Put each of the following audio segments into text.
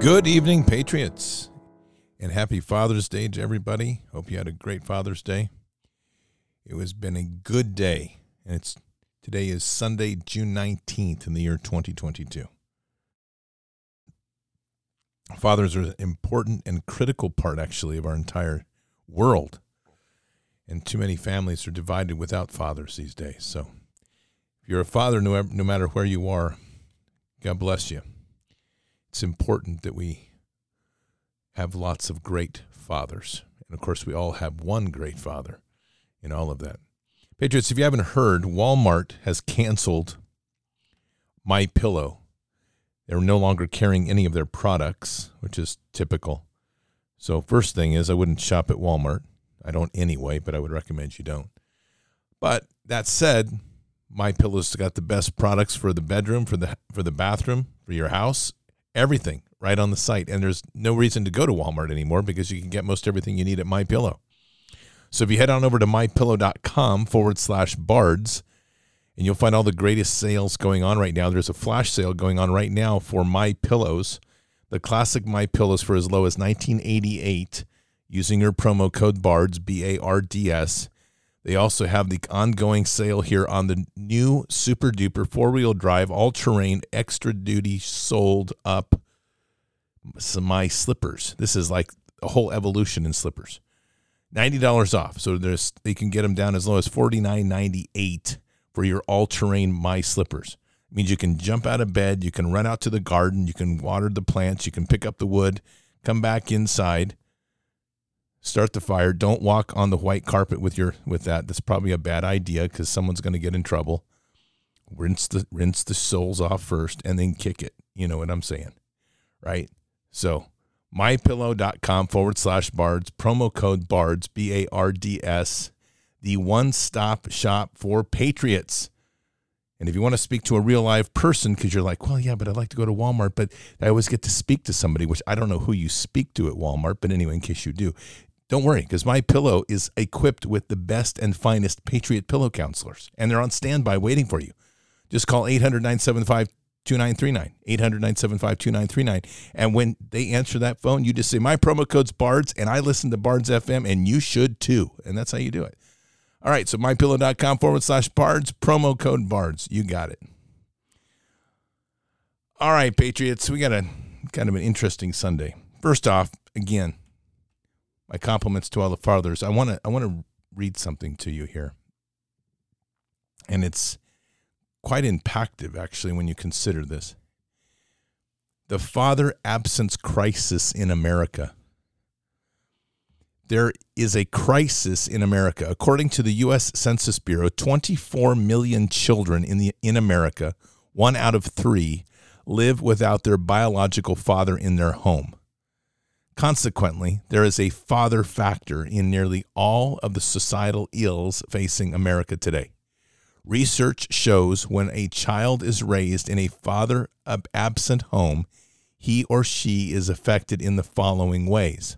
Good evening, Patriots, and happy Father's Day to everybody. Hope you had a great Father's Day. It has been a good day, and today is Sunday, June 19th in the year 2022. Fathers are an important and critical part, actually, of our entire world, and too many families are divided without fathers these days. So if you're a father, no matter where you are, God bless you. It's important that we have lots of great fathers. And, of course, we all have one great father in all of that. Patriots, if you haven't heard, Walmart has canceled MyPillow. They're no longer carrying any of their products, which is typical. So first thing is, I wouldn't shop at Walmart. I don't anyway, but I would recommend you don't. But that said, MyPillow's got the best products for the bedroom, for the bathroom, for your house, everything right on the site. And there's no reason to go to Walmart anymore because you can get most everything you need at MyPillow. So if you head on over to mypillow.com/bards, and you'll find all the greatest sales going on right now. There's a flash sale going on right now for MyPillows, the classic MyPillows for as low as $19.88 using your promo code BARDS, B-A-R-D-S. They also have the ongoing sale here on the new super duper 4-wheel drive, all-terrain, extra duty, sold up My slippers. This is like a whole evolution in slippers. $90 off. So they can get them down as low as $49.98. for your all-terrain My Slippers. It means you can jump out of bed, you can run out to the garden, you can water the plants, you can pick up the wood, come back inside, start the fire. Don't walk on the white carpet with that. That's probably a bad idea because someone's going to get in trouble. Rinse the soles off first and then kick it. You know what I'm saying, right? So mypillow.com/bards, promo code BARDS, B-A-R-D-S, the one-stop shop for Patriots. And if you want to speak to a real live person, because you're like, well, yeah, but I'd like to go to Walmart, but I always get to speak to somebody, which I don't know who you speak to at Walmart, but anyway, in case you do, don't worry, because MyPillow is equipped with the best and finest Patriot pillow counselors, and they're on standby waiting for you. Just call 800-975-2939, 800-975-2939, and when they answer that phone, you just say, my promo code's BARDS, and I listen to Bards FM, and you should too, and that's how you do it. All right, so mypillow.com/bards, promo code BARDS. You got it. All right, Patriots, we got a kind of an interesting Sunday. First off, again, my compliments to all the fathers. I want to read something to you here. And it's quite impactful, actually, when you consider this. The father absence crisis in America. There is a crisis in America. According to the U.S. Census Bureau, 24 million children in America, 1 out of 3, live without their biological father in their home. Consequently, there is a father factor in nearly all of the societal ills facing America today. Research shows when a child is raised in a father absent home, he or she is affected in the following ways.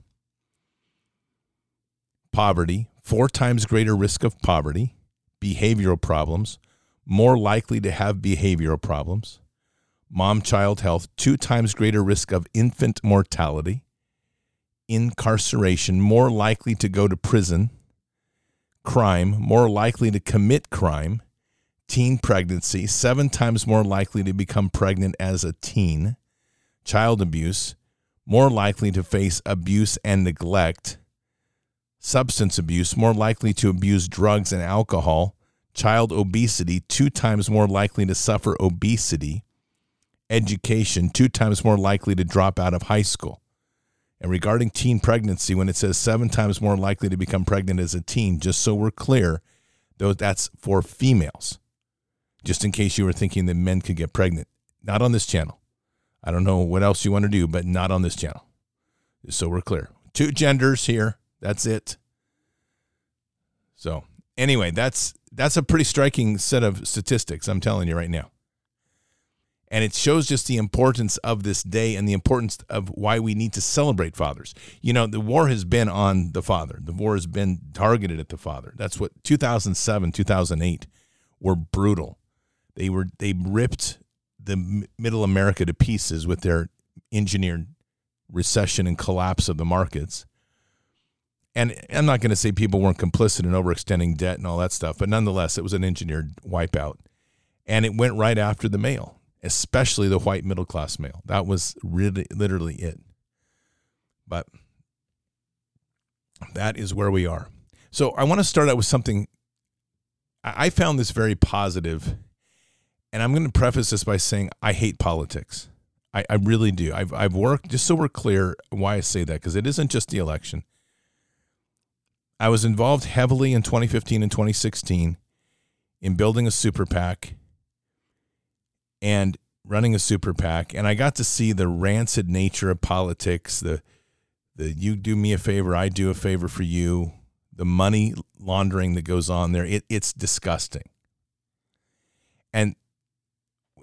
Poverty, 4 times greater risk of poverty, behavioral problems, more likely to have behavioral problems, mom-child health, 2 times greater risk of infant mortality, incarceration, more likely to go to prison, crime, more likely to commit crime, teen pregnancy, 7 times more likely to become pregnant as a teen, child abuse, more likely to face abuse and neglect, substance abuse, more likely to abuse drugs and alcohol, child obesity, 2 times more likely to suffer obesity, education, 2 times more likely to drop out of high school. And regarding teen pregnancy, when it says 7 times more likely to become pregnant as a teen, just so we're clear, though that's for females, just in case you were thinking that men could get pregnant. Not on this channel. I don't know what else you want to do, but not on this channel. Just so we're clear. 2 genders here. That's it. So anyway, that's a pretty striking set of statistics, I'm telling you right now. And it shows just the importance of this day and the importance of why we need to celebrate fathers. You know, the war has been on the father. The war has been targeted at the father. That's what 2007, 2008 were brutal. They ripped the middle America to pieces with their engineered recession and collapse of the markets. And I'm not going to say people weren't complicit in overextending debt and all that stuff, but nonetheless, it was an engineered wipeout. And it went right after the male, especially the white middle-class male. That was really literally it. But that is where we are. So I want to start out with something. I found this very positive, and I'm going to preface this by saying I hate politics. I really do. I've worked, just so we're clear why I say that, because it isn't just the election. I was involved heavily in 2015 and 2016 in building a super PAC and running a super PAC, and I got to see the rancid nature of politics, the you do me a favor, I do a favor for you, the money laundering that goes on there. It's disgusting. And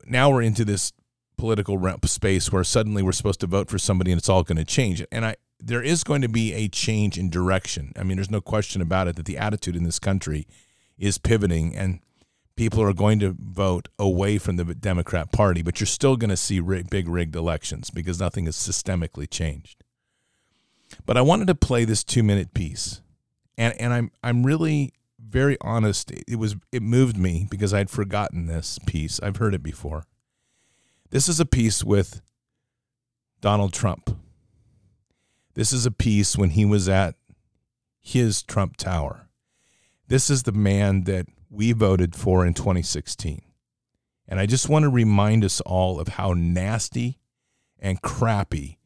now we're into this political space where suddenly we're supposed to vote for somebody and it's all going to change. And there is going to be a change in direction. I mean, there's no question about it that the attitude in this country is pivoting, and people are going to vote away from the Democrat Party, but you're still going to see big rigged elections because nothing has systemically changed. But I wanted to play this 2-minute piece, and I'm really very honest. It moved me because I'd forgotten this piece. I've heard it before. This is a piece with Donald Trump. This is a piece when he was at his Trump Tower. This is the man that we voted for in 2016. And I just want to remind us all of how nasty and crappy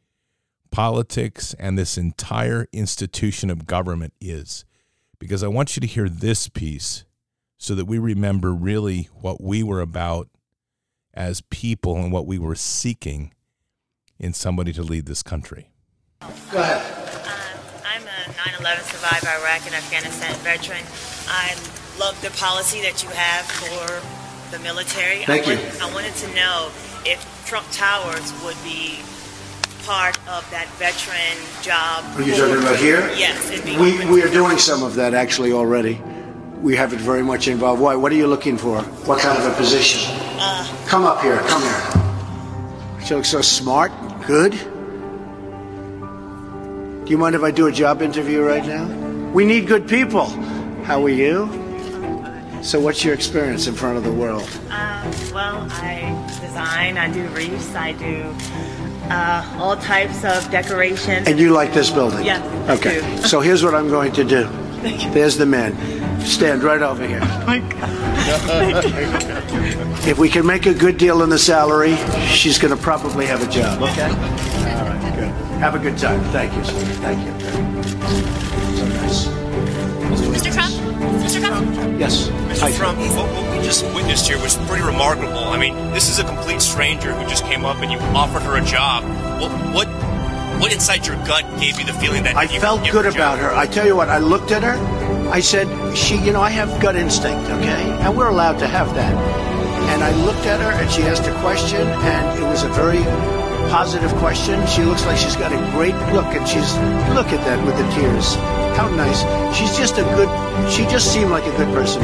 politics and this entire institution of government is. Because I want you to hear this piece so that we remember really what we were about as people and what we were seeking in somebody to lead this country. Go ahead. I'm a 9/11 survivor, Iraq and Afghanistan veteran. I love the policy that you have for the military. Thank you. I wanted to know if Trump Towers would be part of that veteran job. Are you talking about here? Yes. We are doing some of that actually already. We have it very much involved. Why? What are you looking for? What kind of a position? Come up here. Come here. She looks so smart. Good. Do you mind if I do a job interview right now? We need good people. How are you? So what's your experience in front of the world? Well, I design. I do wreaths. I do all types of decoration. And you like this building? Yes. Okay. So here's what I'm going to do. There's the man. Stand right over here. Oh my God. If we can make a good deal on the salary, she's going to probably have a job. Okay. All right. Good. Have a good time. Thank you, sir. Thank you. So nice. Mr. Trump. Mr. Trump. Yes. Mr. Trump, what we just witnessed here was pretty remarkable. I mean, this is a complete stranger who just came up and you offered her a job. What inside your gut gave you the feeling that I felt good about her? I tell you what, I looked at her. I said, I have gut instinct, okay? And we're allowed to have that. And I looked at her and she asked a question, and it was a very positive question. She looks like she's got a great look, and look at that with the tears. How nice. She just seemed like a good person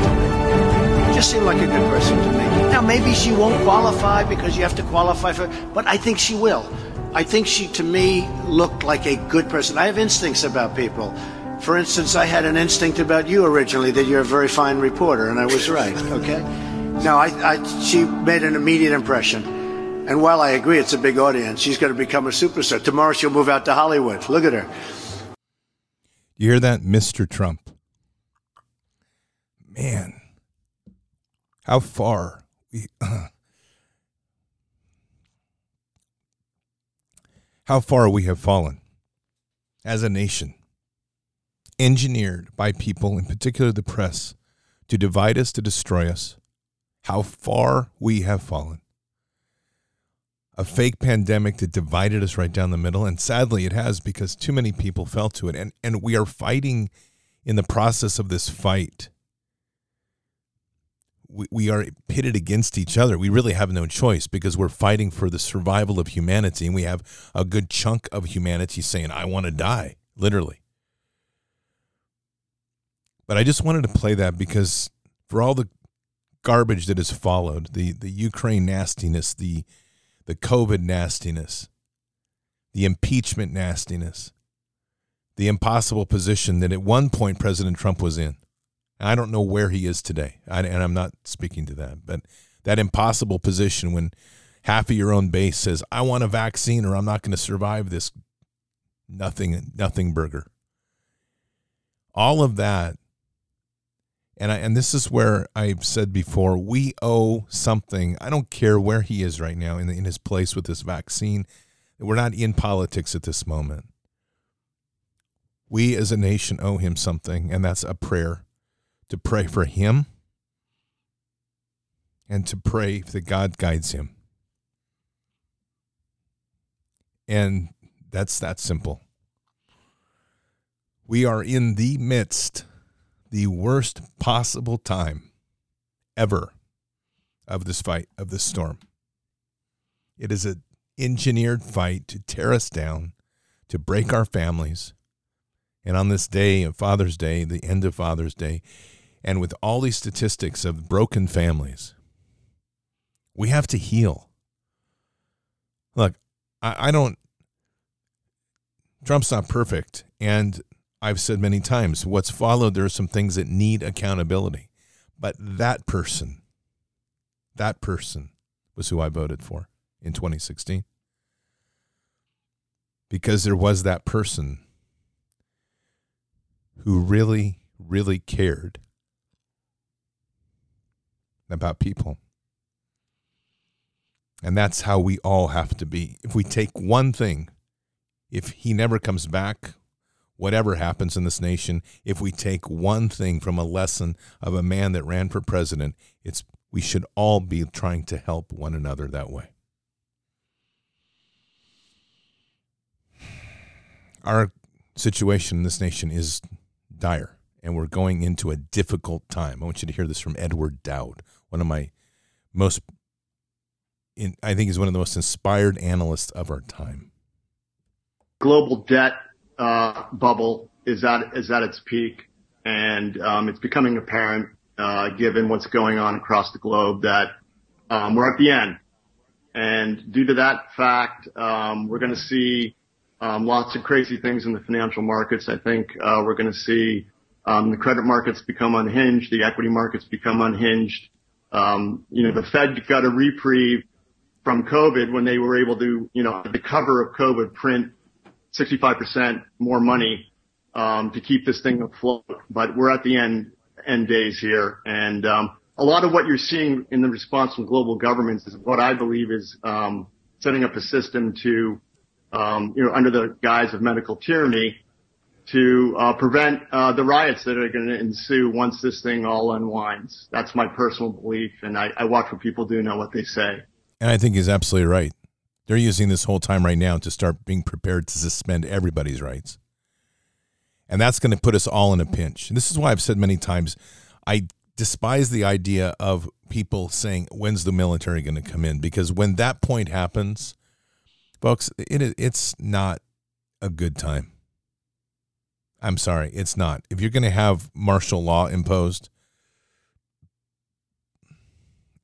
to me. Now, maybe she won't qualify because you have to qualify for, but I think she will. I think she, to me, looked like a good person. I have instincts about people. For instance, I had an instinct about you originally that you're a very fine reporter, and I was right, okay? Now, she made an immediate impression. And while I agree it's a big audience, she's going to become a superstar. Tomorrow she'll move out to Hollywood. Look at her. You hear that, Mr. Trump? Man, how far we... How far we have fallen as a nation, engineered by people, in particular the press, to divide us, to destroy us. How far we have fallen. A fake pandemic that divided us right down the middle, and sadly it has, because too many people fell to it. And we are fighting in the process of this fight. We are pitted against each other. We really have no choice because we're fighting for the survival of humanity, and we have a good chunk of humanity saying, I want to die, literally. But I just wanted to play that because for all the garbage that has followed, the Ukraine nastiness, the COVID nastiness, the impeachment nastiness, the impossible position that at one point President Trump was in. I don't know where he is today, and I'm not speaking to that, but that impossible position when half of your own base says, I want a vaccine or I'm not going to survive this nothing burger. All of that, and this is where I've said before, we owe something. I don't care where he is right now in his place with this vaccine. We're not in politics at this moment. We as a nation owe him something, and that's a prayer, to pray for him and to pray that God guides him. And that's that simple. We are in the midst, the worst possible time ever of this fight, of this storm. It is an engineered fight to tear us down, to break our families. And on this day of Father's Day, the end of Father's Day, and with all these statistics of broken families, we have to heal. Look, I don't, Trump's not perfect. And I've said many times, what's followed, there are some things that need accountability. But that person was who I voted for in 2016. Because there was that person who really, really cared about people. And that's how we all have to be. If we take one thing, if he never comes back, whatever happens in this nation, if we take one thing from a lesson of a man that ran for president, it's we should all be trying to help one another that way. Our situation in this nation is dire, and we're going into a difficult time. I want you to hear this from Edward Dowd, one of my most, I think he's one of the most inspired analysts of our time. Global debt bubble is at its peak, and it's becoming apparent, given what's going on across the globe, that we're at the end. And due to that fact, we're going to see lots of crazy things in the financial markets. I think we're going to see the credit markets become unhinged, the equity markets become unhinged. The Fed got a reprieve from COVID when they were able to, the cover of COVID, print 65% more money to keep this thing afloat. But we're at the end days here. And a lot of what you're seeing in the response from global governments is what I believe is setting up a system to, under the guise of medical tyranny, to prevent the riots that are going to ensue once this thing all unwinds. That's my personal belief, and I watch what people do, know what they say. And I think he's absolutely right. They're using this whole time right now to start being prepared to suspend everybody's rights. And that's going to put us all in a pinch. And this is why I've said many times, I despise the idea of people saying, when's the military going to come in? Because when that point happens, folks, it's not a good time. I'm sorry, it's not. If you're going to have martial law imposed,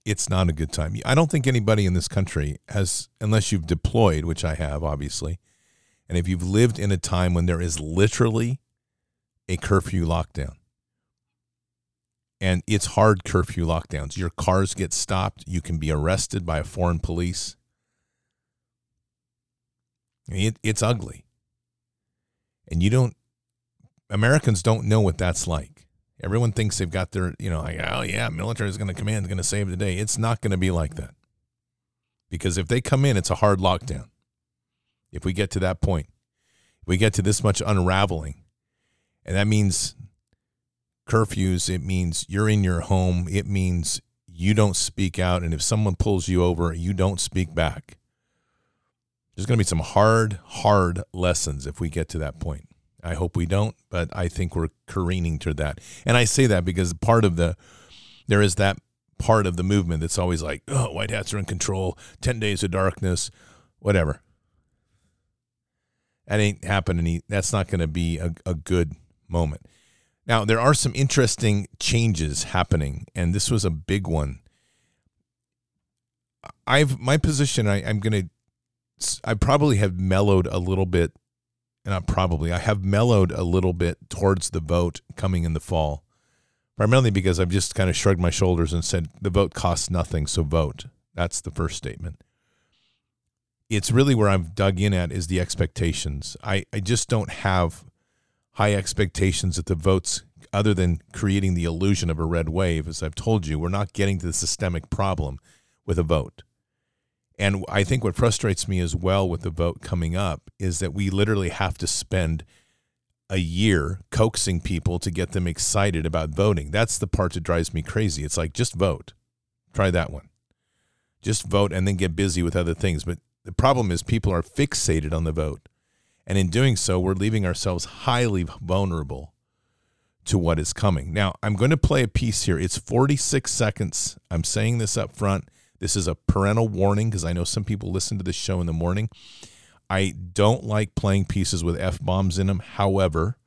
it's not a good time. I don't think anybody in this country has, unless you've deployed, which I have, obviously, and if you've lived in a time when there is literally a curfew lockdown, and it's hard curfew lockdowns. Your cars get stopped. You can be arrested by a foreign police. It's ugly. And Americans don't know what that's like. Everyone thinks they've got their, military is going to come in, it's going to save the day. It's not going to be like that. Because if they come in, it's a hard lockdown. If we get to that point, if we get to this much unraveling, and that means curfews, it means you're in your home, it means you don't speak out, and if someone pulls you over, you don't speak back. There's going to be some hard lessons if we get to that point. I hope we don't, but I think we're careening to that. And I say that because there is that part of the movement that's always like, oh, white hats are in control, 10 days of darkness, whatever. That ain't happening. That's not going to be a good moment. Now, there are some interesting changes happening, and this was a big one. My position, I'm going to I probably have mellowed a little bit, and I have mellowed a little bit towards the vote coming in the fall, primarily because I've just kind of shrugged my shoulders and said, the vote costs nothing, so vote. That's the first statement. It's really where I've dug in at is the expectations. I just don't have high expectations at the votes other than creating the illusion of a red wave. As I've told you, we're not getting to the systemic problem with a vote. And I think what frustrates me as well with the vote coming up is that we literally have to spend a year coaxing people to get them excited about voting. That's the part that drives me crazy. It's like, just vote. Try that one. Just vote and then get busy with other things. But the problem is people are fixated on the vote. And in doing so, we're leaving ourselves highly vulnerable to what is coming. Now, I'm going to play a piece here. It's 46 seconds. I'm saying this up front. This is a parental warning because I know some people listen to this show in the morning. I don't like playing pieces with F-bombs in them. However,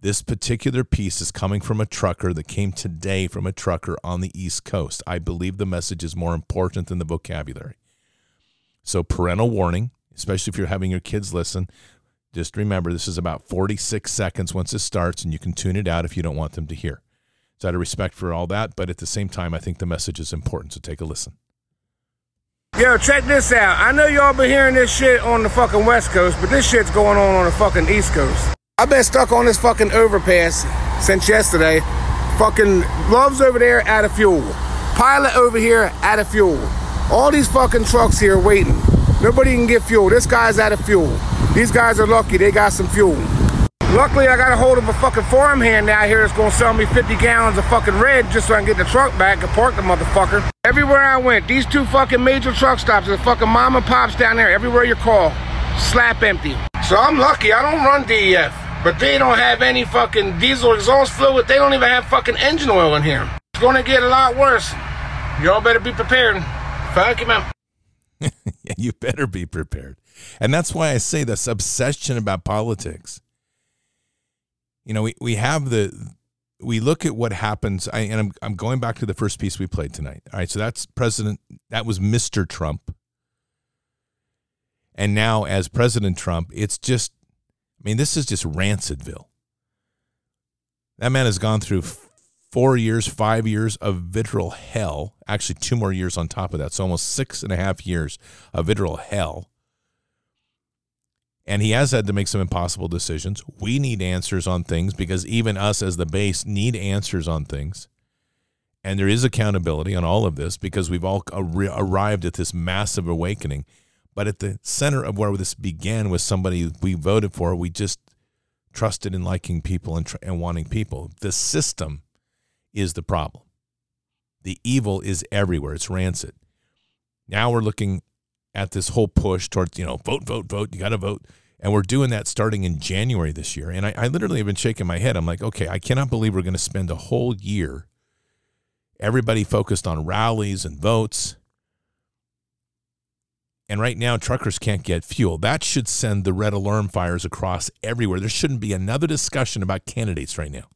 this particular piece is coming from a trucker that came today from a trucker on the East Coast. I believe the message is more important than the vocabulary. So parental warning, especially if you're having your kids listen. Just remember, this is about 46 seconds once it starts, and you can tune it out if you don't want them to hear. It's out of respect for all that, but at the same time, I think the message is important, so take a listen. Yo, check this out. I know y'all been hearing this shit on the fucking West Coast, but this shit's going on the fucking East Coast. I've been stuck on this fucking overpass since yesterday. Fucking Love's over there out of fuel. Pilot over here out of fuel. All these fucking trucks here waiting. Nobody can get fuel. This guy's out of fuel. These guys are lucky they got some fuel. Luckily, I got a hold of a fucking farmhand out here that's gonna sell me 50 gallons of fucking red just so I can get the truck back and park the motherfucker. Everywhere I went, these two fucking major truck stops, the fucking mom and pops down there, everywhere you call, slap empty. So I'm lucky, I don't run DEF, but they don't have any fucking diesel exhaust fluid. They don't even have fucking engine oil in here. It's gonna get a lot worse. Y'all better be prepared. Fuck you, man. You better be prepared. And that's why I say this obsession about politics. You know, we have we look at what happens, and I'm going back to the first piece we played tonight. All right, so that's President, that was Mr. Trump. And now as President Trump, it's just, I mean, this is just rancidville. That man has gone through 4 years, 5 years of vitriol hell, actually 2 more years on top of that, so almost 6.5 years of vitriol hell. And he has had to make some impossible decisions. We need answers on things because even us as the base need answers on things. And there is accountability on all of this because we've all arrived at this massive awakening. But at the center of where this began was somebody we voted for. We just trusted in liking people and wanting people. The system is the problem. The evil is everywhere. It's rancid. Now we're looking at this whole push towards, you know, vote, vote, vote, you got to vote. And we're doing that starting in January this year. And I literally have been shaking my head. I'm like, okay, I cannot believe we're going to spend a whole year, everybody focused on rallies and votes. And right now, truckers can't get fuel. That should send the red alarm fires across everywhere. There shouldn't be another discussion about candidates right now.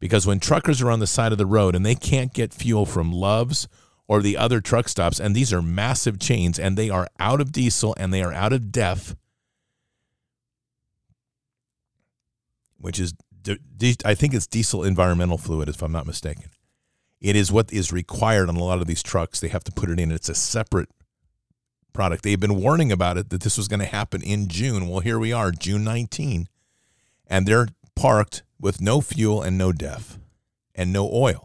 Because when truckers are on the side of the road and they can't get fuel from Love's or the other truck stops, and these are massive chains, and they are out of diesel, and they are out of DEF, which is, I think it's diesel environmental fluid, if I'm not mistaken. It is what is required on a lot of these trucks. They have to put it in. It's a separate product. They've been warning about it, that this was going to happen in June. Well, here we are, June 19, and they're parked with no fuel and no DEF and no oil.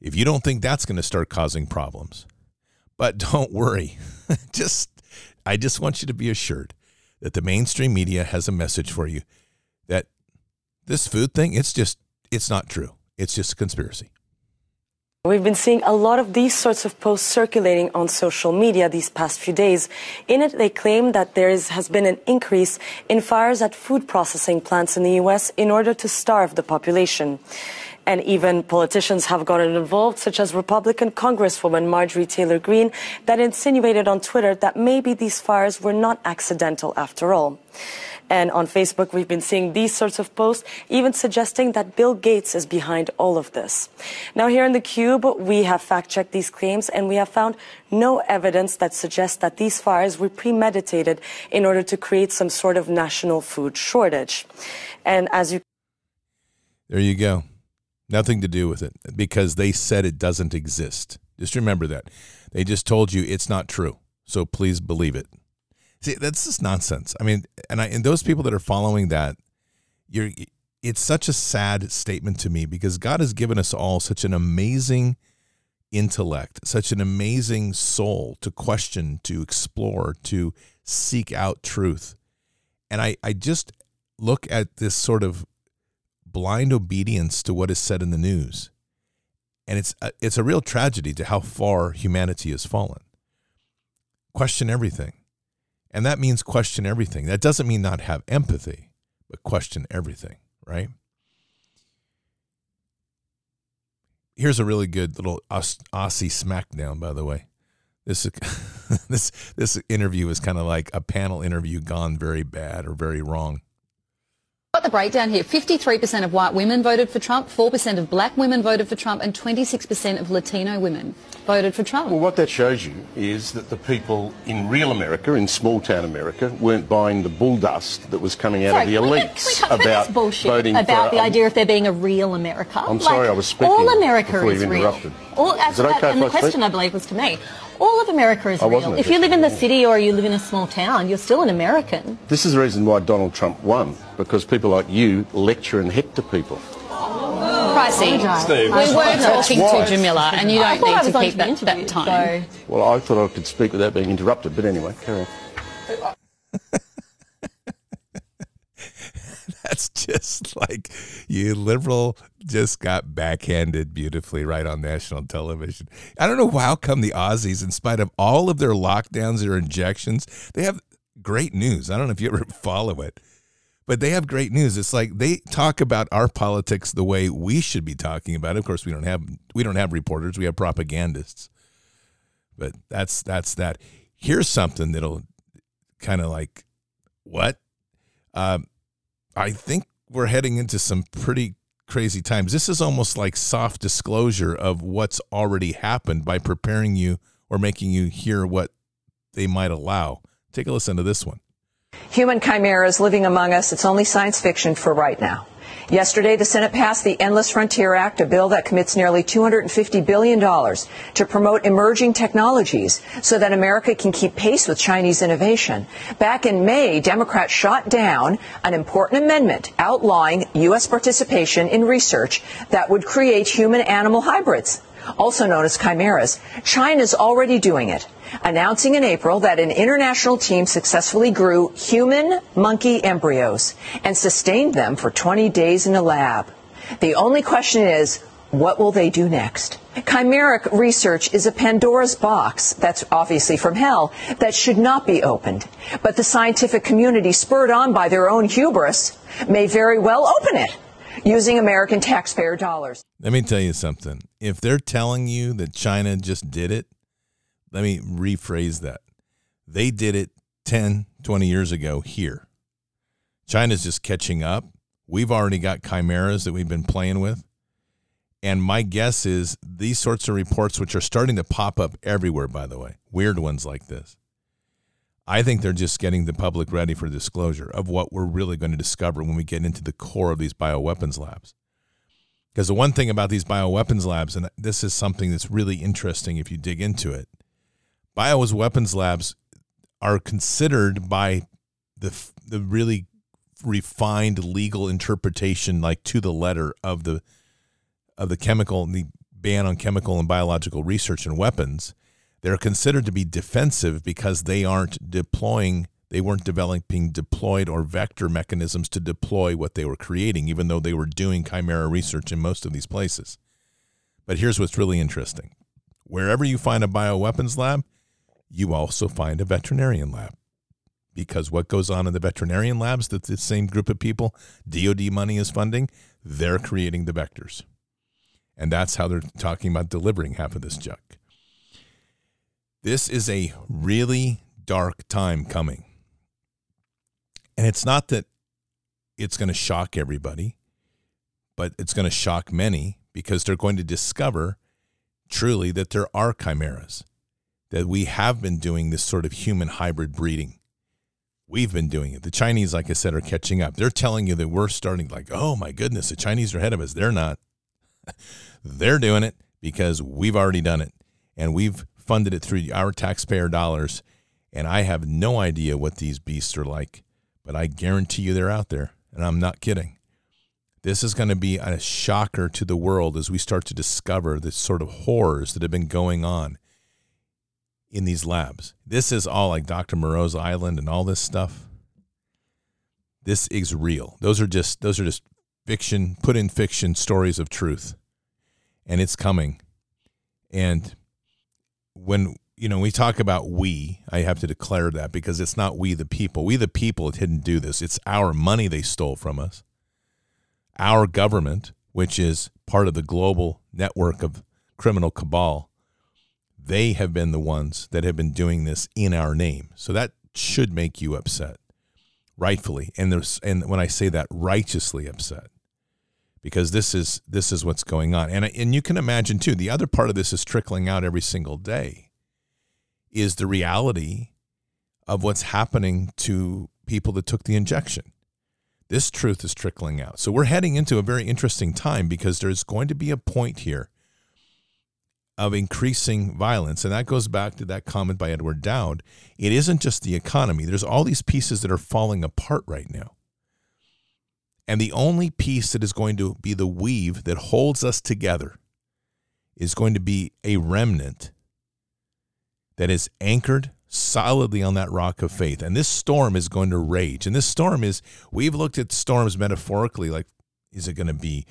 If you don't think that's going to start causing problems, but don't worry. I just want you to be assured that the mainstream media has a message for you that this food thing, it's not true. It's just a conspiracy. We've been seeing a lot of these sorts of posts circulating on social media these past few days. In it, they claim that has been an increase in fires at food processing plants in the U.S. in order to starve the population. And even politicians have gotten involved, such as Republican Congresswoman Marjorie Taylor Greene, that insinuated on Twitter that maybe these fires were not accidental after all. And on Facebook, we've been seeing these sorts of posts, even suggesting that Bill Gates is behind all of this. Now, here in the Cube, we have fact-checked these claims, and we have found no evidence that suggests that these fires were premeditated in order to create some sort of national food shortage. And as you... There you go. Nothing to do with it, because they said it doesn't exist. Just remember that. They just told you it's not true, so please believe it. See, that's just nonsense. I mean, and those people that are following that, it's such a sad statement to me, because God has given us all such an amazing intellect, such an amazing soul to question, to explore, to seek out truth. And I just look at this sort of blind obedience to what is said in the news. And it's a real tragedy to how far humanity has fallen. Question everything. And that means question everything. That doesn't mean not have empathy, but question everything, right? Here's a really good little Aussie smackdown, by the way. This this interview is kind of like a panel interview gone very bad or very wrong. Got the breakdown here. 53% of white women voted for Trump, 4% of black women voted for Trump, and 26% of Latino women voted for Trump. Well, what that shows you is that the people in real America, in small-town America, weren't buying the bull dust that was coming out of the elites about voting about the idea of there being a real America. I'm sorry, I was speaking. All America is real. The question I believe was to me. All of America is real. If you live in the city or you live in a small town, you're still an American. This is the reason why Donald Trump won, because people like you lecture and hector people. Pricey. Steve. We were talking to Jamila, and you don't need to keep that time. So. Well, I thought I could speak without being interrupted, but anyway, carry on. That's just like, you liberal just got backhanded beautifully right on national television. I don't know how come the Aussies, in spite of all of their lockdowns, their injections, they have great news. I don't know if you ever follow it, but they have great news. It's like they talk about our politics the way we should be talking about it. Of course, we don't have reporters. We have propagandists. But that's that. Here's something that'll kind of like, what? I think we're heading into some pretty crazy times. This is almost like soft disclosure of what's already happened by preparing you or making you hear what they might allow. Take a listen to this one. Human chimeras living among us. It's only science fiction for right now. Yesterday, the Senate passed the Endless Frontier Act, a bill that commits nearly $250 billion to promote emerging technologies so that America can keep pace with Chinese innovation. Back in May, Democrats shot down an important amendment outlawing U.S. participation in research that would create human-animal hybrids, also known as chimeras. China's already doing it, announcing in April that an international team successfully grew human monkey embryos and sustained them for 20 days in a lab. The only question is, what will they do next? Chimeric research is a Pandora's box, that's obviously from hell, that should not be opened. But the scientific community, spurred on by their own hubris, may very well open it, using American taxpayer dollars. Let me tell you something. If they're telling you that China just did it, let me rephrase that. They did it 10, 20 years ago here. China's just catching up. We've already got chimeras that we've been playing with. And my guess is these sorts of reports, which are starting to pop up everywhere, by the way, weird ones like this, I think they're just getting the public ready for disclosure of what we're really going to discover when we get into the core of these bioweapons labs. Because the one thing about these bioweapons labs, and this is something that's really interesting if you dig into it, bioweapons labs are considered by the really refined legal interpretation, like to the letter of the chemical, the ban on chemical and biological research and weapons. They're considered to be defensive because they weren't developing deployed or vector mechanisms to deploy what they were creating, even though they were doing chimera research in most of these places. But here's what's really interesting. Wherever you find a bioweapons lab, you also find a veterinarian lab, because what goes on in the veterinarian labs that the same group of people, DOD money is funding, they're creating the vectors. And that's how they're talking about delivering half of this junk. This is a really dark time coming. And it's not that it's going to shock everybody, but it's going to shock many because they're going to discover truly that there are chimeras, that we have been doing this sort of human hybrid breeding. We've been doing it. The Chinese, like I said, are catching up. They're telling you that we're starting like, oh my goodness, the Chinese are ahead of us. They're not. They're doing it because we've already done it, and we've funded it through our taxpayer dollars. And I have no idea what these beasts are like, but I guarantee you they're out there, and I'm not kidding. This is going to be a shocker to the world as we start to discover the sort of horrors that have been going on in these labs. This is all like Dr. Moreau's Island and all this stuff. This is real. Those are just fiction, put in fiction stories of truth. And it's coming. And when, you know, we talk about we, I have to declare that because it's not we the people. We the people didn't do this. It's our money they stole from us. Our government, which is part of the global network of criminal cabal, they have been the ones that have been doing this in our name. So that should make you upset, rightfully. And when I say that, righteously upset, because this is what's going on. And you can imagine, too, the other part of this is trickling out every single day is the reality of what's happening to people that took the injection. This truth is trickling out. So we're heading into a very interesting time because there's going to be a point here of increasing violence. And that goes back to that comment by Edward Dowd. It isn't just the economy. There's all these pieces that are falling apart right now. And the only piece that is going to be the weave that holds us together is going to be a remnant that is anchored solidly on that rock of faith. And this storm is going to rage. And this storm is, we've looked at storms metaphorically, like, is it going to be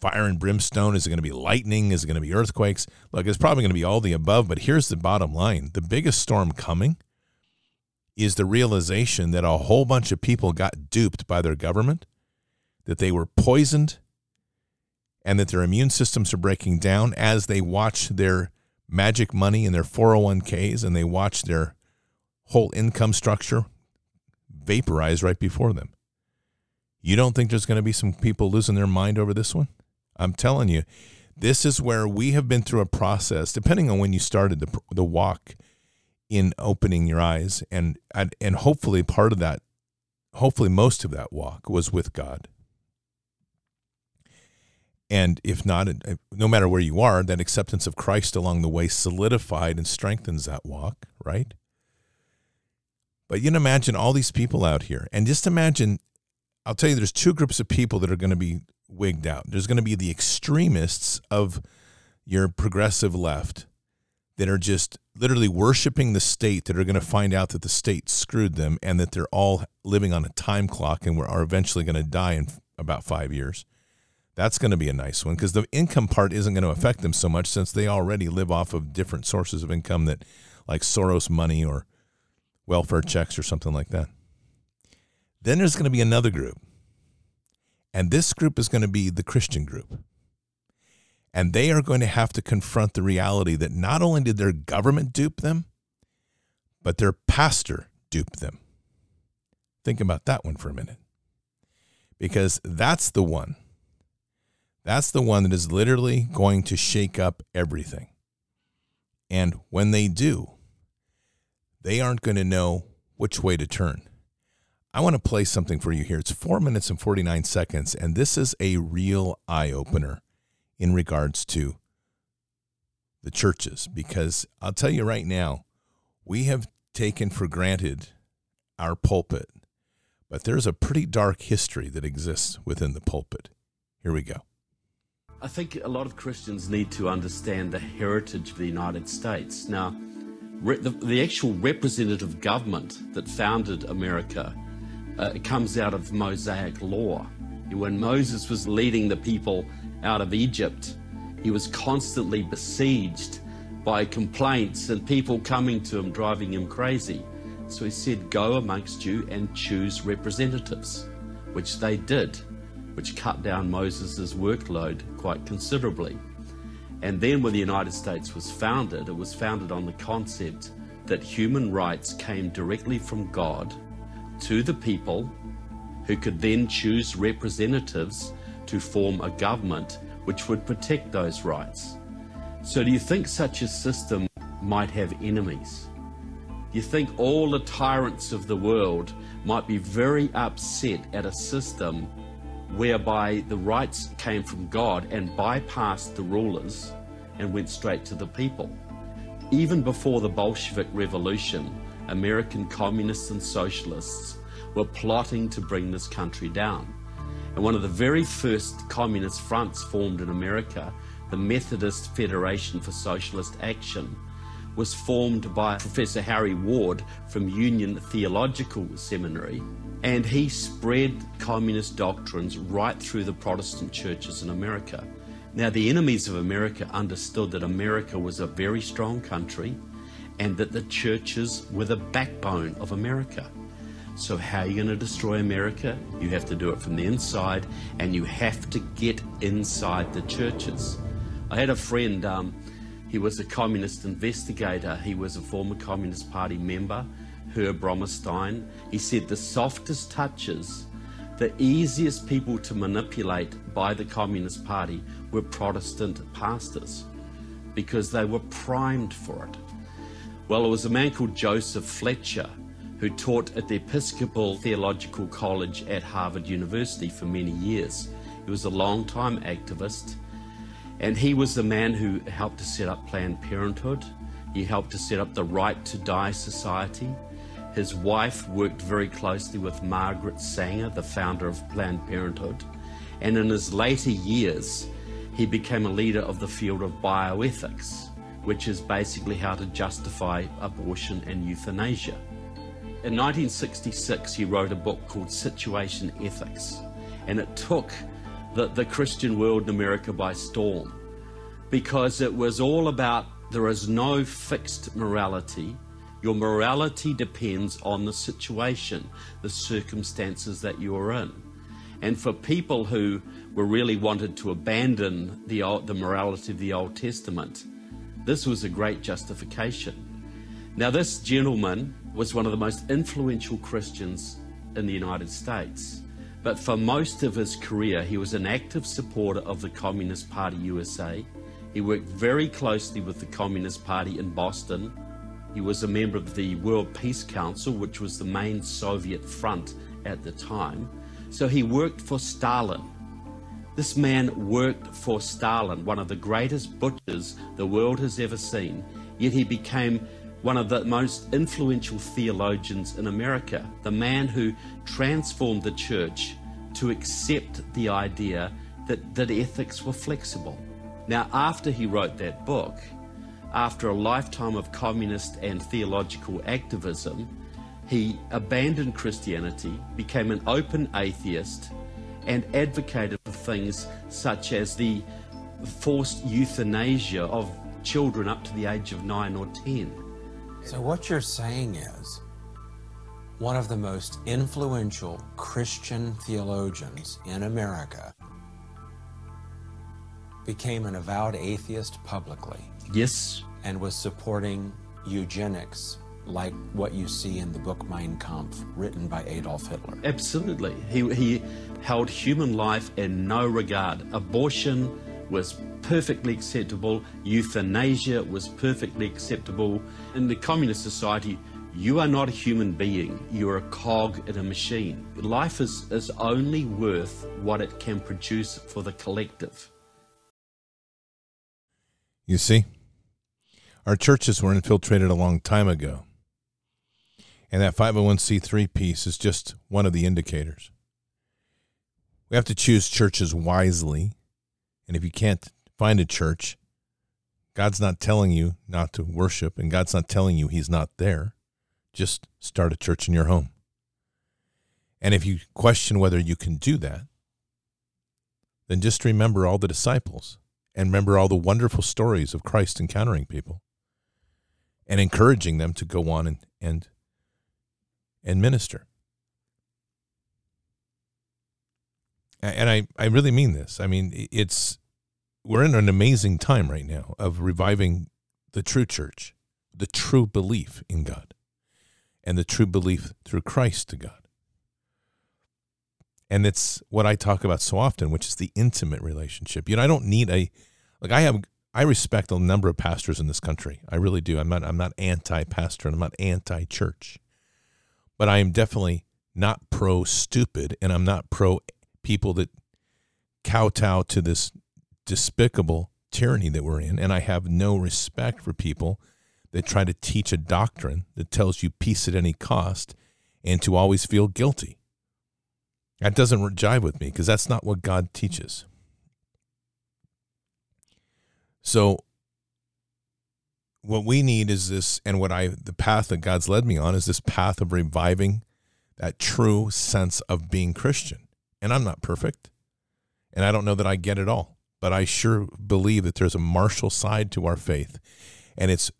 fire and brimstone? Is it going to be lightning? Is it going to be earthquakes? Look, it's probably going to be all the above, but here's the bottom line. The biggest storm coming is the realization that a whole bunch of people got duped by their government, that they were poisoned, and that their immune systems are breaking down as they watch their magic money and their 401ks, and they watch their whole income structure vaporize right before them. You don't think there's going to be some people losing their mind over this one? I'm telling you, this is where we have been through a process, depending on when you started the walk in opening your eyes, and hopefully part of that, hopefully most of that walk was with God. And if not, no matter where you are, that acceptance of Christ along the way solidified and strengthens that walk, right? But you can imagine all these people out here. And just imagine, I'll tell you, there's two groups of people that are going to be wigged out. There's going to be the extremists of your progressive left that are just literally worshiping the state, that are going to find out that the state screwed them and that they're all living on a time clock and are eventually going to die in about 5 years. That's going to be a nice one because the income part isn't going to affect them so much since they already live off of different sources of income that like Soros money or welfare checks or something like that. Then there's going to be another group. And this group is going to be the Christian group. And they are going to have to confront the reality that not only did their government dupe them, but their pastor duped them. Think about that one for a minute, because that's the one. That's the one that is literally going to shake up everything. And when they do, they aren't going to know which way to turn. I want to play something for you here. It's 4 minutes and 49 seconds, and this is a real eye-opener in regards to the churches, because I'll tell you right now, we have taken for granted our pulpit, but there's a pretty dark history that exists within the pulpit. Here we go. I think a lot of Christians need to understand the heritage of the United States. Now, the actual representative government that founded America comes out of Mosaic law. When Moses was leading the people out of Egypt, he was constantly besieged by complaints and people coming to him, driving him crazy. So he said, "Go amongst you and choose representatives," which they did, which cut down Moses' workload quite considerably. And then when the United States was founded, it was founded on the concept that human rights came directly from God, to the people, who could then choose representatives to form a government which would protect those rights. So do you think such a system might have enemies? Do you think all the tyrants of the world might be very upset at a system whereby the rights came from God and bypassed the rulers and went straight to the people? Even before the Bolshevik Revolution, American communists and socialists were plotting to bring this country down. And one of the very first communist fronts formed in America, the Methodist Federation for Socialist Action, was formed by Professor Harry Ward from Union Theological Seminary, and he spread communist doctrines right through the Protestant churches in America. Now, the enemies of America understood that America was a very strong country and that the churches were the backbone of America. So how are you going to destroy America? You have to do it from the inside, and you have to get inside the churches. I had a friend, he was a communist investigator. He was a former Communist Party member, Herb Romerstein. He said the softest touches, the easiest people to manipulate by the Communist Party were Protestant pastors, because they were primed for it. Well, there was a man called Joseph Fletcher, who taught at the Episcopal Theological College at Harvard University for many years. He was a long-time activist, and he was the man who helped to set up Planned Parenthood. He helped to set up the Right to Die Society. His wife worked very closely with Margaret Sanger, the founder of Planned Parenthood, and in his later years, he became a leader of the field of bioethics, which is basically how to justify abortion and euthanasia. In 1966, he wrote a book called Situation Ethics, and it took the Christian world in America by storm, because it was all about there is no fixed morality. Your morality depends on the situation, the circumstances that you are in. And for people who were really wanted to abandon the morality of the Old Testament, this was a great justification. Now, this gentleman was one of the most influential Christians in the United States, but for most of his career, he was an active supporter of the Communist Party USA. He worked very closely with the Communist Party in Boston. He was a member of the World Peace Council, which was the main Soviet front at the time. So he worked for Stalin. This man worked for Stalin, one of the greatest butchers the world has ever seen, yet he became one of the most influential theologians in America, the man who transformed the church to accept the idea that ethics were flexible. Now, after he wrote that book, after a lifetime of communist and theological activism, he abandoned Christianity, became an open atheist, and advocated for things such as the forced euthanasia of children up to the age of 9 or 10. So what you're saying is, one of the most influential Christian theologians in America became an avowed atheist publicly. Yes. And was supporting eugenics, like what you see in the book Mein Kampf, written by Adolf Hitler. Absolutely. He held human life in no regard. Abortion was perfectly acceptable, euthanasia was perfectly acceptable. In the communist society, you are not a human being, you're a cog in a machine. Life is only worth what it can produce for the collective. You see, our churches were infiltrated a long time ago, and that 501c3 piece is just one of the indicators. We have to choose churches wisely, and if you can't find a church, God's not telling you not to worship, and God's not telling you he's not there. Just start a church in your home. And if you question whether you can do that, then just remember all the disciples and remember all the wonderful stories of Christ encountering people and encouraging them to go on and minister. And I really mean this. I mean, we're in an amazing time right now of reviving the true church, the true belief in God, and the true belief through Christ to God. And it's what I talk about so often, which is the intimate relationship. You know, I don't need a, like I respect a number of pastors in this country. I really do. I'm not anti-pastor and I'm not anti-church, but I am definitely not pro-stupid, and I'm not pro-people that kowtow to this despicable tyranny that we're in. And I have no respect for people that try to teach a doctrine that tells you peace at any cost and to always feel guilty. That doesn't jive with me, because that's not what God teaches. So what we need is this, and the path that God's led me on is this path of reviving that true sense of being Christian. And I'm not perfect, and I don't know that I get it all, but I sure believe that there's a martial side to our faith, and it's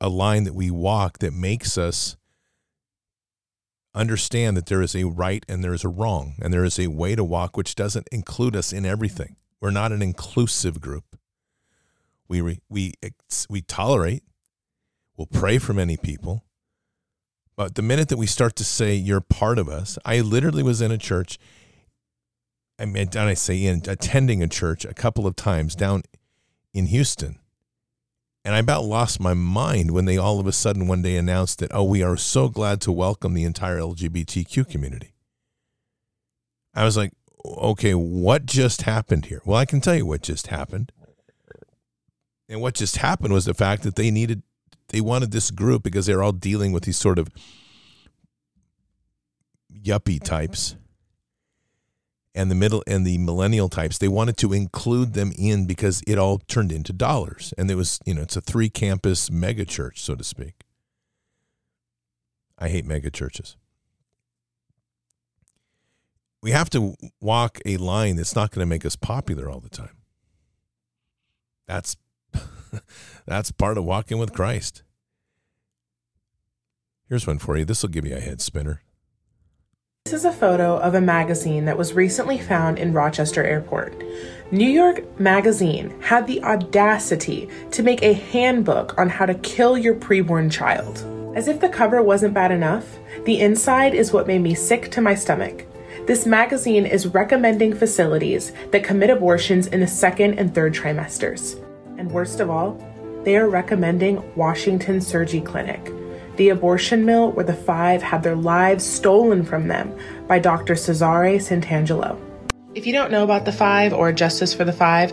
a line that we walk that makes us understand that there is a right and there is a wrong, and there is a way to walk which doesn't include us in everything. We're not an inclusive group. We tolerate, we'll pray for many people, but the minute that we start to say you're part of us, I literally was in a church, attending a church a couple of times down in Houston, and I about lost my mind when they all of a sudden one day announced that, oh, we are so glad to welcome the entire LGBTQ community. I was like, okay, what just happened here? Well, I can tell you what just happened. And what just happened was the fact that they wanted this group because they're all dealing with these sort of yuppie types and the millennial types. They wanted to include them in because it all turned into dollars. And there was, it's a 3-campus mega church, so to speak. I hate mega churches. We have to walk a line that's not going to make us popular all the time. That's part of walking with Christ. Here's one for you. This will give you a head spinner. This is a photo of a magazine that was recently found in Rochester Airport. New York Magazine had the audacity to make a handbook on how to kill your preborn child. As if the cover wasn't bad enough, the inside is what made me sick to my stomach. This magazine is recommending facilities that commit abortions in the second and third trimesters. And worst of all, they are recommending Washington Surgi Clinic, the abortion mill where the 5 had their lives stolen from them by Dr. Cesare Santangelo. If you don't know about the 5 or Justice for the 5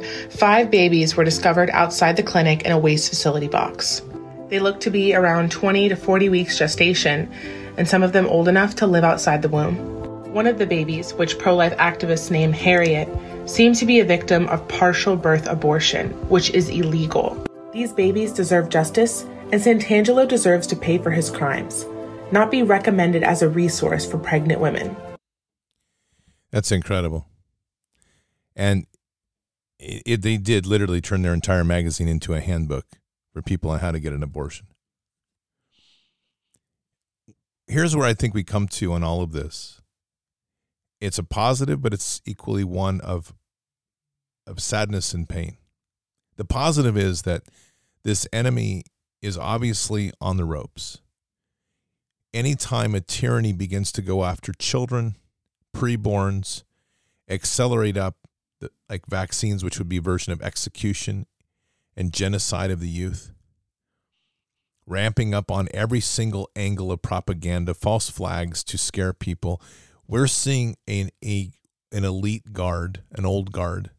babies were discovered outside the clinic in a waste facility box. They looked to be around 20 to 40 weeks gestation, and some of them old enough to live outside the womb. One of the babies, which pro-life activists named Harriet, seemed to be a victim of partial birth abortion, which is illegal. These babies deserve justice, and Santangelo deserves to pay for his crimes, not be recommended as a resource for pregnant women. That's incredible. And they did literally turn their entire magazine into a handbook for people on how to get an abortion. Here's where I think we come to on all of this. It's a positive, but it's equally one of sadness and pain. The positive is that this enemy is obviously on the ropes. Anytime a tyranny begins to go after children, preborns, accelerate up like vaccines, which would be a version of execution and genocide of the youth, ramping up on every single angle of propaganda, false flags to scare people. We're seeing an elite guard, an old guard,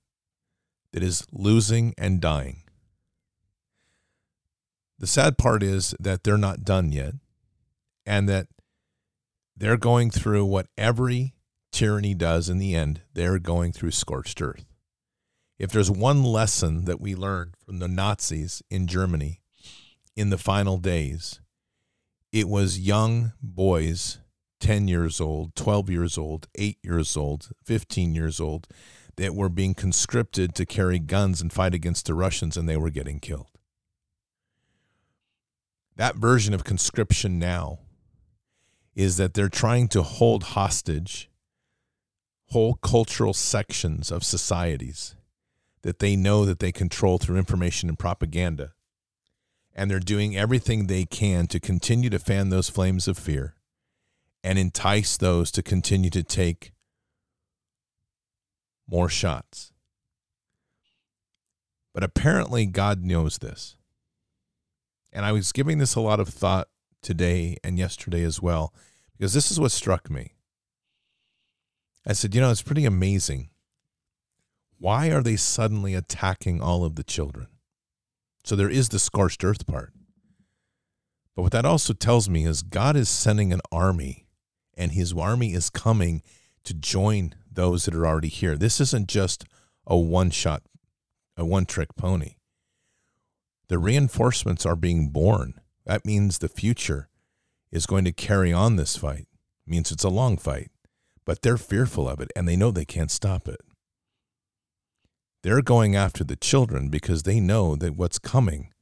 that is losing and dying. The sad part is that they're not done yet, and that they're going through what every tyranny does in the end. They're going through scorched earth. If there's one lesson that we learned from the Nazis in Germany in the final days, it was young boys, 10 years old, 12 years old, 8 years old, 15 years old, that were being conscripted to carry guns and fight against the Russians, and they were getting killed. That version of conscription now is that they're trying to hold hostage whole cultural sections of societies that they know that they control through information and propaganda. And they're doing everything they can to continue to fan those flames of fear and entice those to continue to take more shots. But apparently God knows this. And I was giving this a lot of thought today and yesterday as well, because this is what struck me. I said, you know, it's pretty amazing. Why are they suddenly attacking all of the children? So there is the scorched earth part. But what that also tells me is God is sending an army, and his army is coming to join those that are already here. This isn't just a one-trick pony. The reinforcements are being born. That means the future is going to carry on this fight. It means it's a long fight, but they're fearful of it, and they know they can't stop it. They're going after the children because they know that what's coming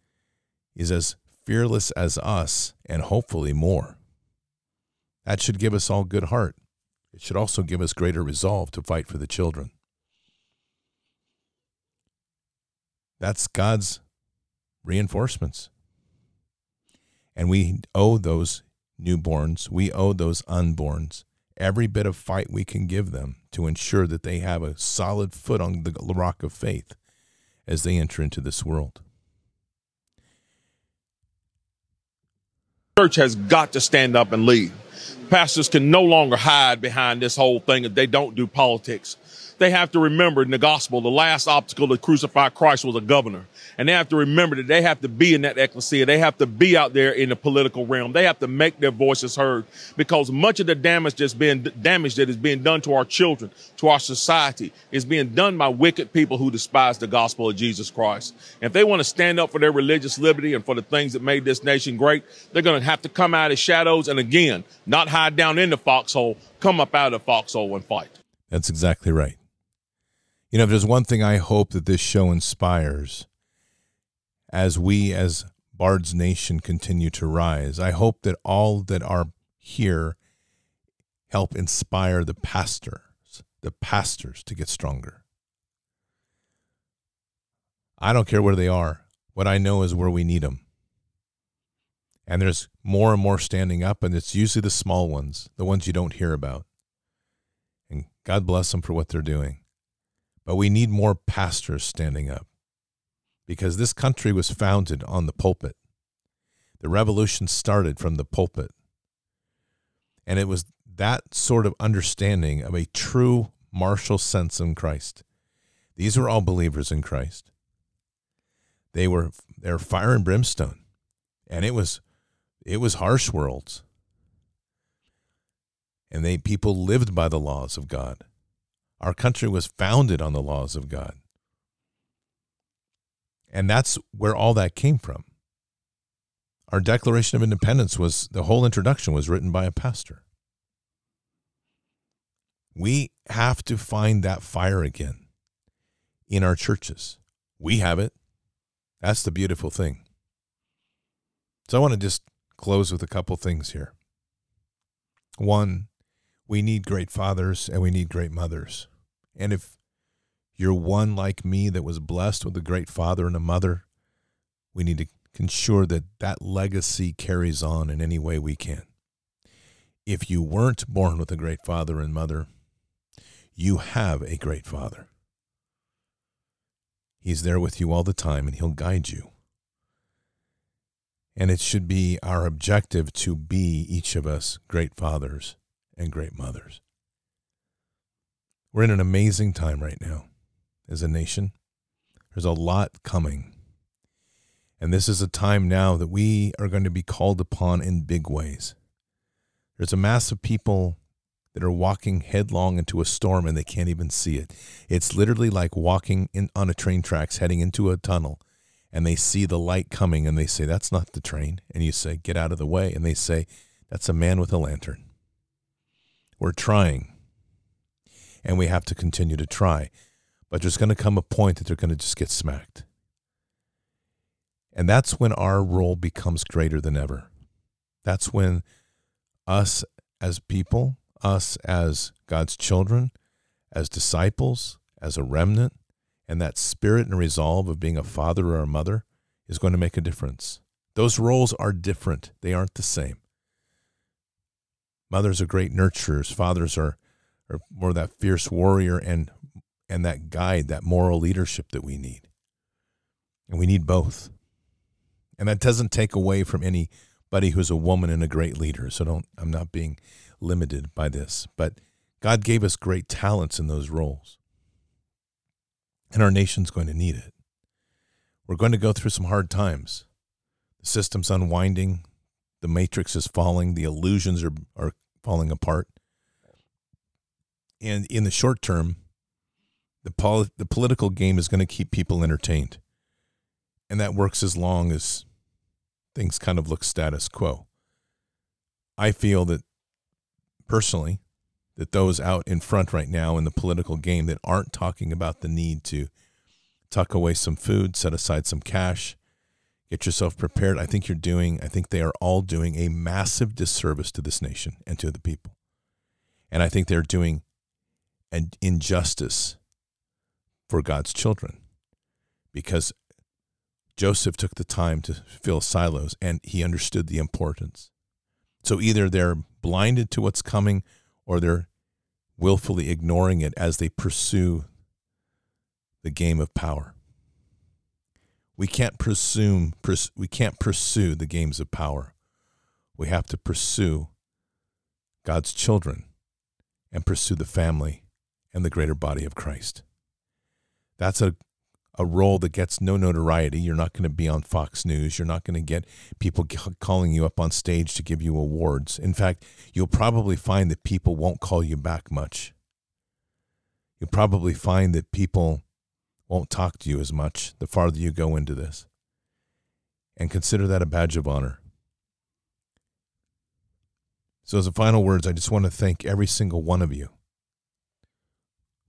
is as fearless as us and hopefully more. That should give us all good heart. It should also give us greater resolve to fight for the children. That's God's reinforcements. And we owe those newborns, we owe those unborns, every bit of fight we can give them to ensure that they have a solid foot on the rock of faith as they enter into this world. Church has got to stand up and lead. Pastors can no longer hide behind this whole thing if they don't do politics. They have to remember in the gospel, the last obstacle to crucify Christ was a governor. And they have to remember that they have to be in that ecclesia. They have to be out there in the political realm. They have to make their voices heard, because much of the damage that is being done to our children, to our society, is being done by wicked people who despise the gospel of Jesus Christ. And if they want to stand up for their religious liberty and for the things that made this nation great, they're going to have to come out of shadows and, again, not hide down in the foxhole, come up out of the foxhole and fight. That's exactly right. You know, if there's one thing I hope that this show inspires as we as Bards Nation continue to rise, I hope that all that are here help inspire the pastors to get stronger. I don't care where they are. What I know is where we need them. And there's more and more standing up, and it's usually the small ones, the ones you don't hear about. And God bless them for what they're doing. But we need more pastors standing up, because this country was founded on the pulpit. The revolution started from the pulpit. And it was that sort of understanding of a true martial sense in Christ. These were all believers in Christ. They were fire and brimstone. And it was harsh worlds. And people lived by the laws of God. Our country was founded on the laws of God. And that's where all that came from. Our Declaration of Independence the whole introduction was written by a pastor. We have to find that fire again in our churches. We have it. That's the beautiful thing. So I want to just close with a couple things here. One, we need great fathers and we need great mothers. And if you're one like me that was blessed with a great father and a mother, we need to ensure that that legacy carries on in any way we can. If you weren't born with a great father and mother, you have a great father. He's there with you all the time, and he'll guide you. And it should be our objective to be, each of us, great fathers and great mothers. We're in an amazing time right now as a nation. There's a lot coming. And this is a time now that we are going to be called upon in big ways. There's a mass of people that are walking headlong into a storm and they can't even see it. It's literally like walking on a train tracks heading into a tunnel, and they see the light coming and they say, "That's not the train." And you say, "Get out of the way." And they say, "That's a man with a lantern." We're trying, and we have to continue to try. But there's going to come a point that they're going to just get smacked. And that's when our role becomes greater than ever. That's when us as people, us as God's children, as disciples, as a remnant, and that spirit and resolve of being a father or a mother is going to make a difference. Those roles are different. They aren't the same. Mothers are great nurturers. Fathers are more that fierce warrior and and that guide, that moral leadership that we need. And we need both. And that doesn't take away from anybody who's a woman and a great leader. So I'm not being limited by this. But God gave us great talents in those roles. And our nation's going to need it. We're going to go through some hard times. The system's unwinding. The matrix is falling. The illusions are falling apart. And in the short term, the political game is going to keep people entertained. And that works as long as things kind of look status quo. I feel that, personally, that those out in front right now in the political game that aren't talking about the need to tuck away some food, set aside some cash, get yourself prepared, I think they are all doing a massive disservice to this nation and to the people. And I think they're doing an injustice for God's children, because Joseph took the time to fill silos, and he understood the importance. So either they're blinded to what's coming, or they're willfully ignoring it as they pursue the game of power. We can't pursue the games of power. We have to pursue God's children and pursue the family and the greater body of Christ. That's a role that gets no notoriety. You're not going to be on Fox News. You're not going to get people calling you up on stage to give you awards. In fact, you'll probably find that people won't call you back much. You'll probably find that people won't talk to you as much the farther you go into this. And consider that a badge of honor. So as a final words, I just want to thank every single one of you.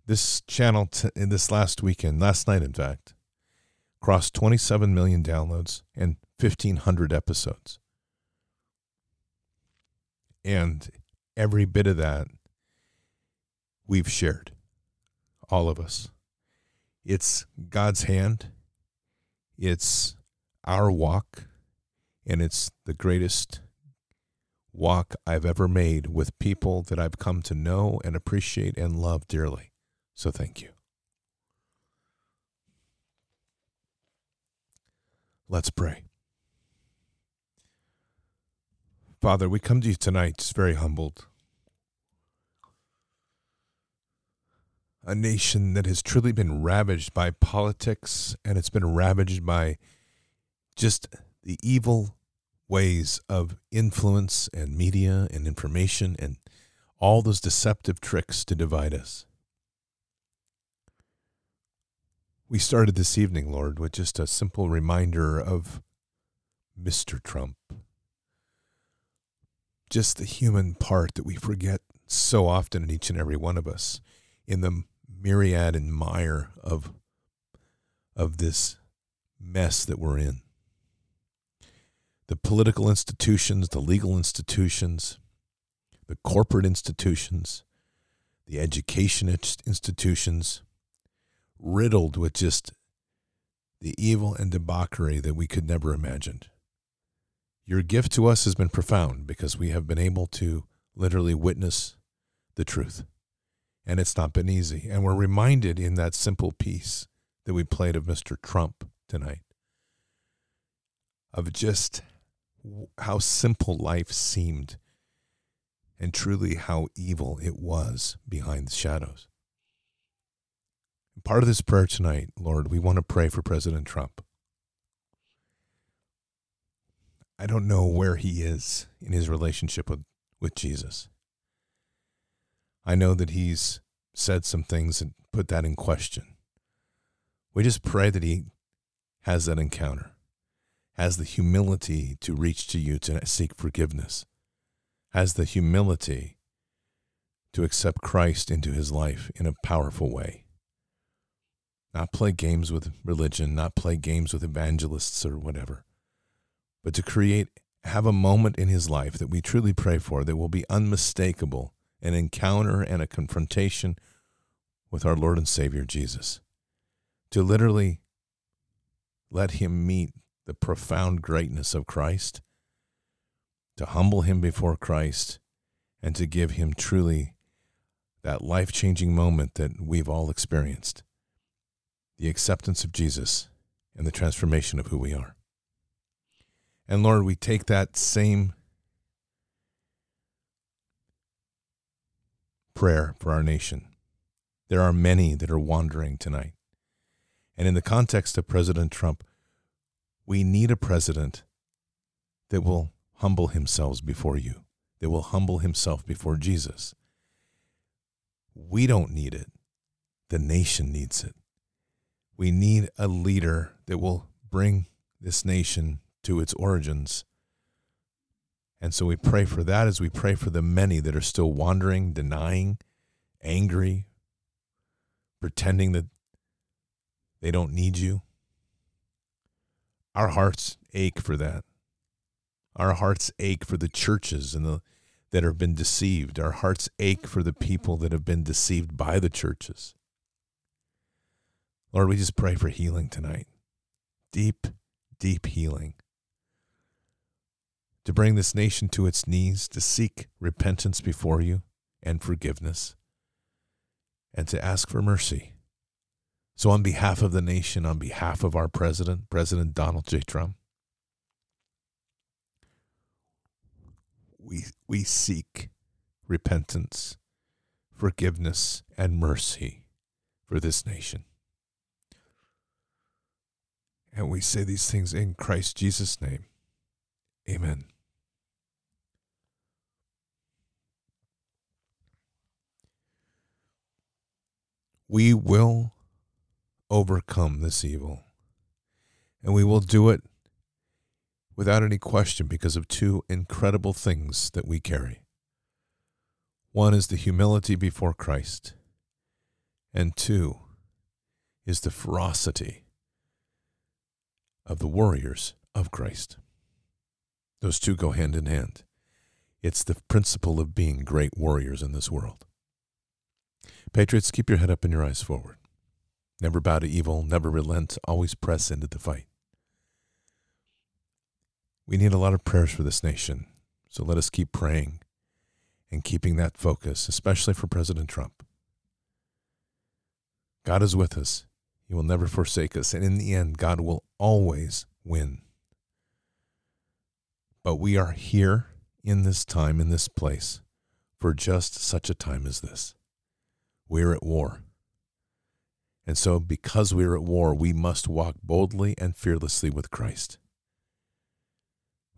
This channel, this last night in fact, crossed 27 million downloads and 1,500 episodes. And every bit of that we've shared, all of us. It's God's hand, it's our walk, and it's the greatest walk I've ever made with people that I've come to know and appreciate and love dearly. So thank you. Let's pray. Father, we come to you tonight just very humbled. A nation that has truly been ravaged by politics, and it's been ravaged by just the evil ways of influence and media and information and all those deceptive tricks to divide us. We started this evening, Lord, with just a simple reminder of Mr. Trump. Just the human part that we forget so often in each and every one of us in the myriad and mire of this mess that we're in. The political institutions, the legal institutions, the corporate institutions, the education institutions, riddled with just the evil and debauchery that we could never imagine. Your gift to us has been profound because we have been able to literally witness the truth. And it's not been easy. And we're reminded in that simple piece that we played of Mr. Trump tonight of just how simple life seemed and truly how evil it was behind the shadows. Part of this prayer tonight, Lord, we want to pray for President Trump. I don't know where he is in his relationship with Jesus. I know that he's said some things and put that in question. We just pray that he has that encounter, has the humility to reach to you to seek forgiveness, has the humility to accept Christ into his life in a powerful way. Not play games with religion, not play games with evangelists or whatever, but to have a moment in his life that we truly pray for that will be unmistakable, an encounter and a confrontation with our Lord and Savior Jesus, to literally let him meet the profound greatness of Christ, to humble him before Christ, and to give him truly that life-changing moment that we've all experienced, the acceptance of Jesus and the transformation of who we are. And Lord, we take that same prayer for our nation. There are many that are wandering tonight. And in the context of President Trump, we need a president that will humble himself before you, that will humble himself before Jesus. We don't need it. The nation needs it. We need a leader that will bring this nation to its origins. And so we pray for that as we pray for the many that are still wandering, denying, angry, pretending that they don't need you. Our hearts ache for that. Our hearts ache for the churches and that have been deceived. Our hearts ache for the people that have been deceived by the churches. Lord, we just pray for healing tonight. Deep, deep healing. To bring this nation to its knees, to seek repentance before you and forgiveness, and to ask for mercy. So on behalf of the nation, on behalf of our president, President Donald J. Trump, we seek repentance, forgiveness, and mercy for this nation. And we say these things in Christ Jesus' name. Amen. We will overcome this evil, and we will do it without any question because of two incredible things that we carry. One is the humility before Christ, and two is the ferocity of the warriors of Christ. Those two go hand in hand. It's the principle of being great warriors in this world. Patriots, keep your head up and your eyes forward. Never bow to evil, never relent, always press into the fight. We need a lot of prayers for this nation, so let us keep praying and keeping that focus, especially for President Trump. God is with us. He will never forsake us, and in the end, God will always win. But we are here in this time, in this place, for just such a time as this. We're at war. And so because we're at war, we must walk boldly and fearlessly with Christ.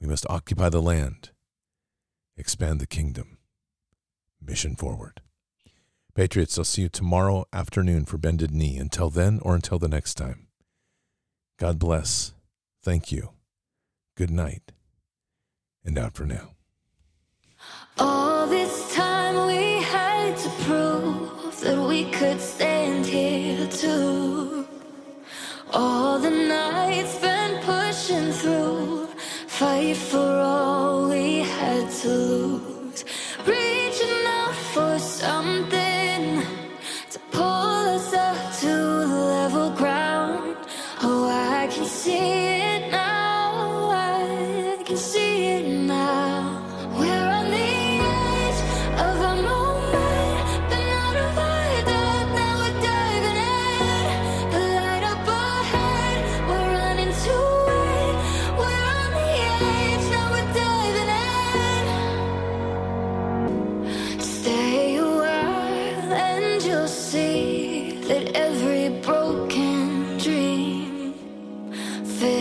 We must occupy the land, expand the kingdom, mission forward. Patriots, I'll see you tomorrow afternoon for Bended Knee. Until then or until the next time, God bless. Thank you. Good night. And out for now. All this time we had to prove that we could stand here too. All the nights spent pushing through, fight for all we had to lose. Reaching out for something to pull us up to level ground. Oh, I can see it now, I can see it now. We're on the edge of a moment, but not a viaduct. Now we're diving in, the light up ahead, we're running to it. We're on the edge, now we're diving in. Stay a while and you'll see that every broken dream fits.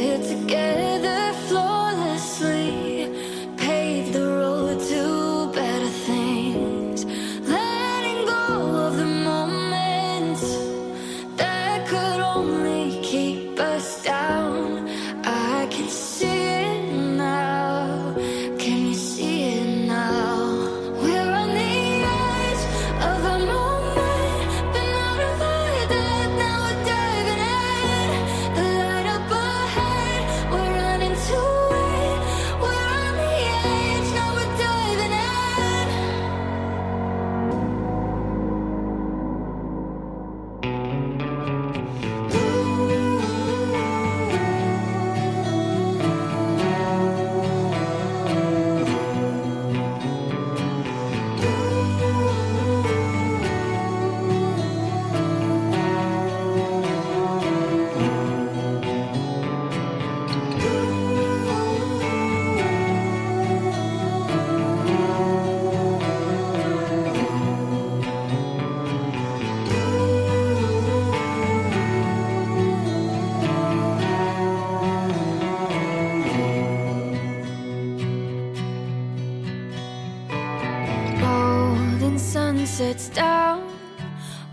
sets down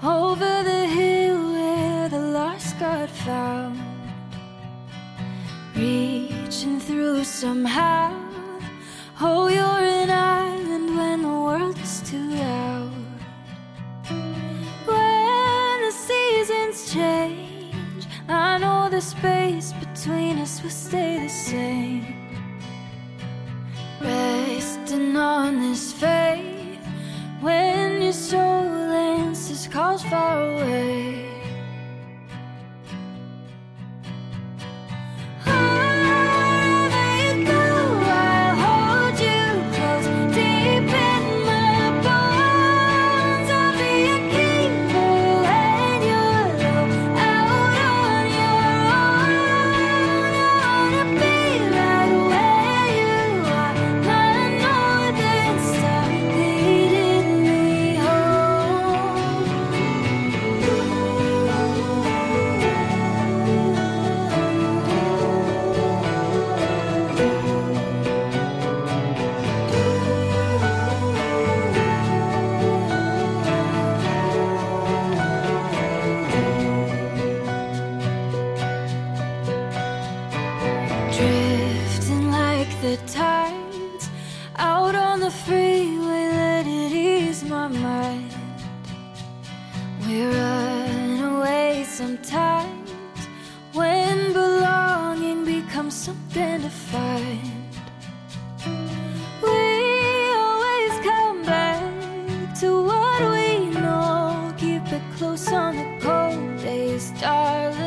over the hill where the lost got found, reaching through somehow. Oh, you're an island when the world is too loud. When the seasons change, I know the space between us will stay the same. Resting on this faith, when your soul answers calls far away. Close on the cold days, darling.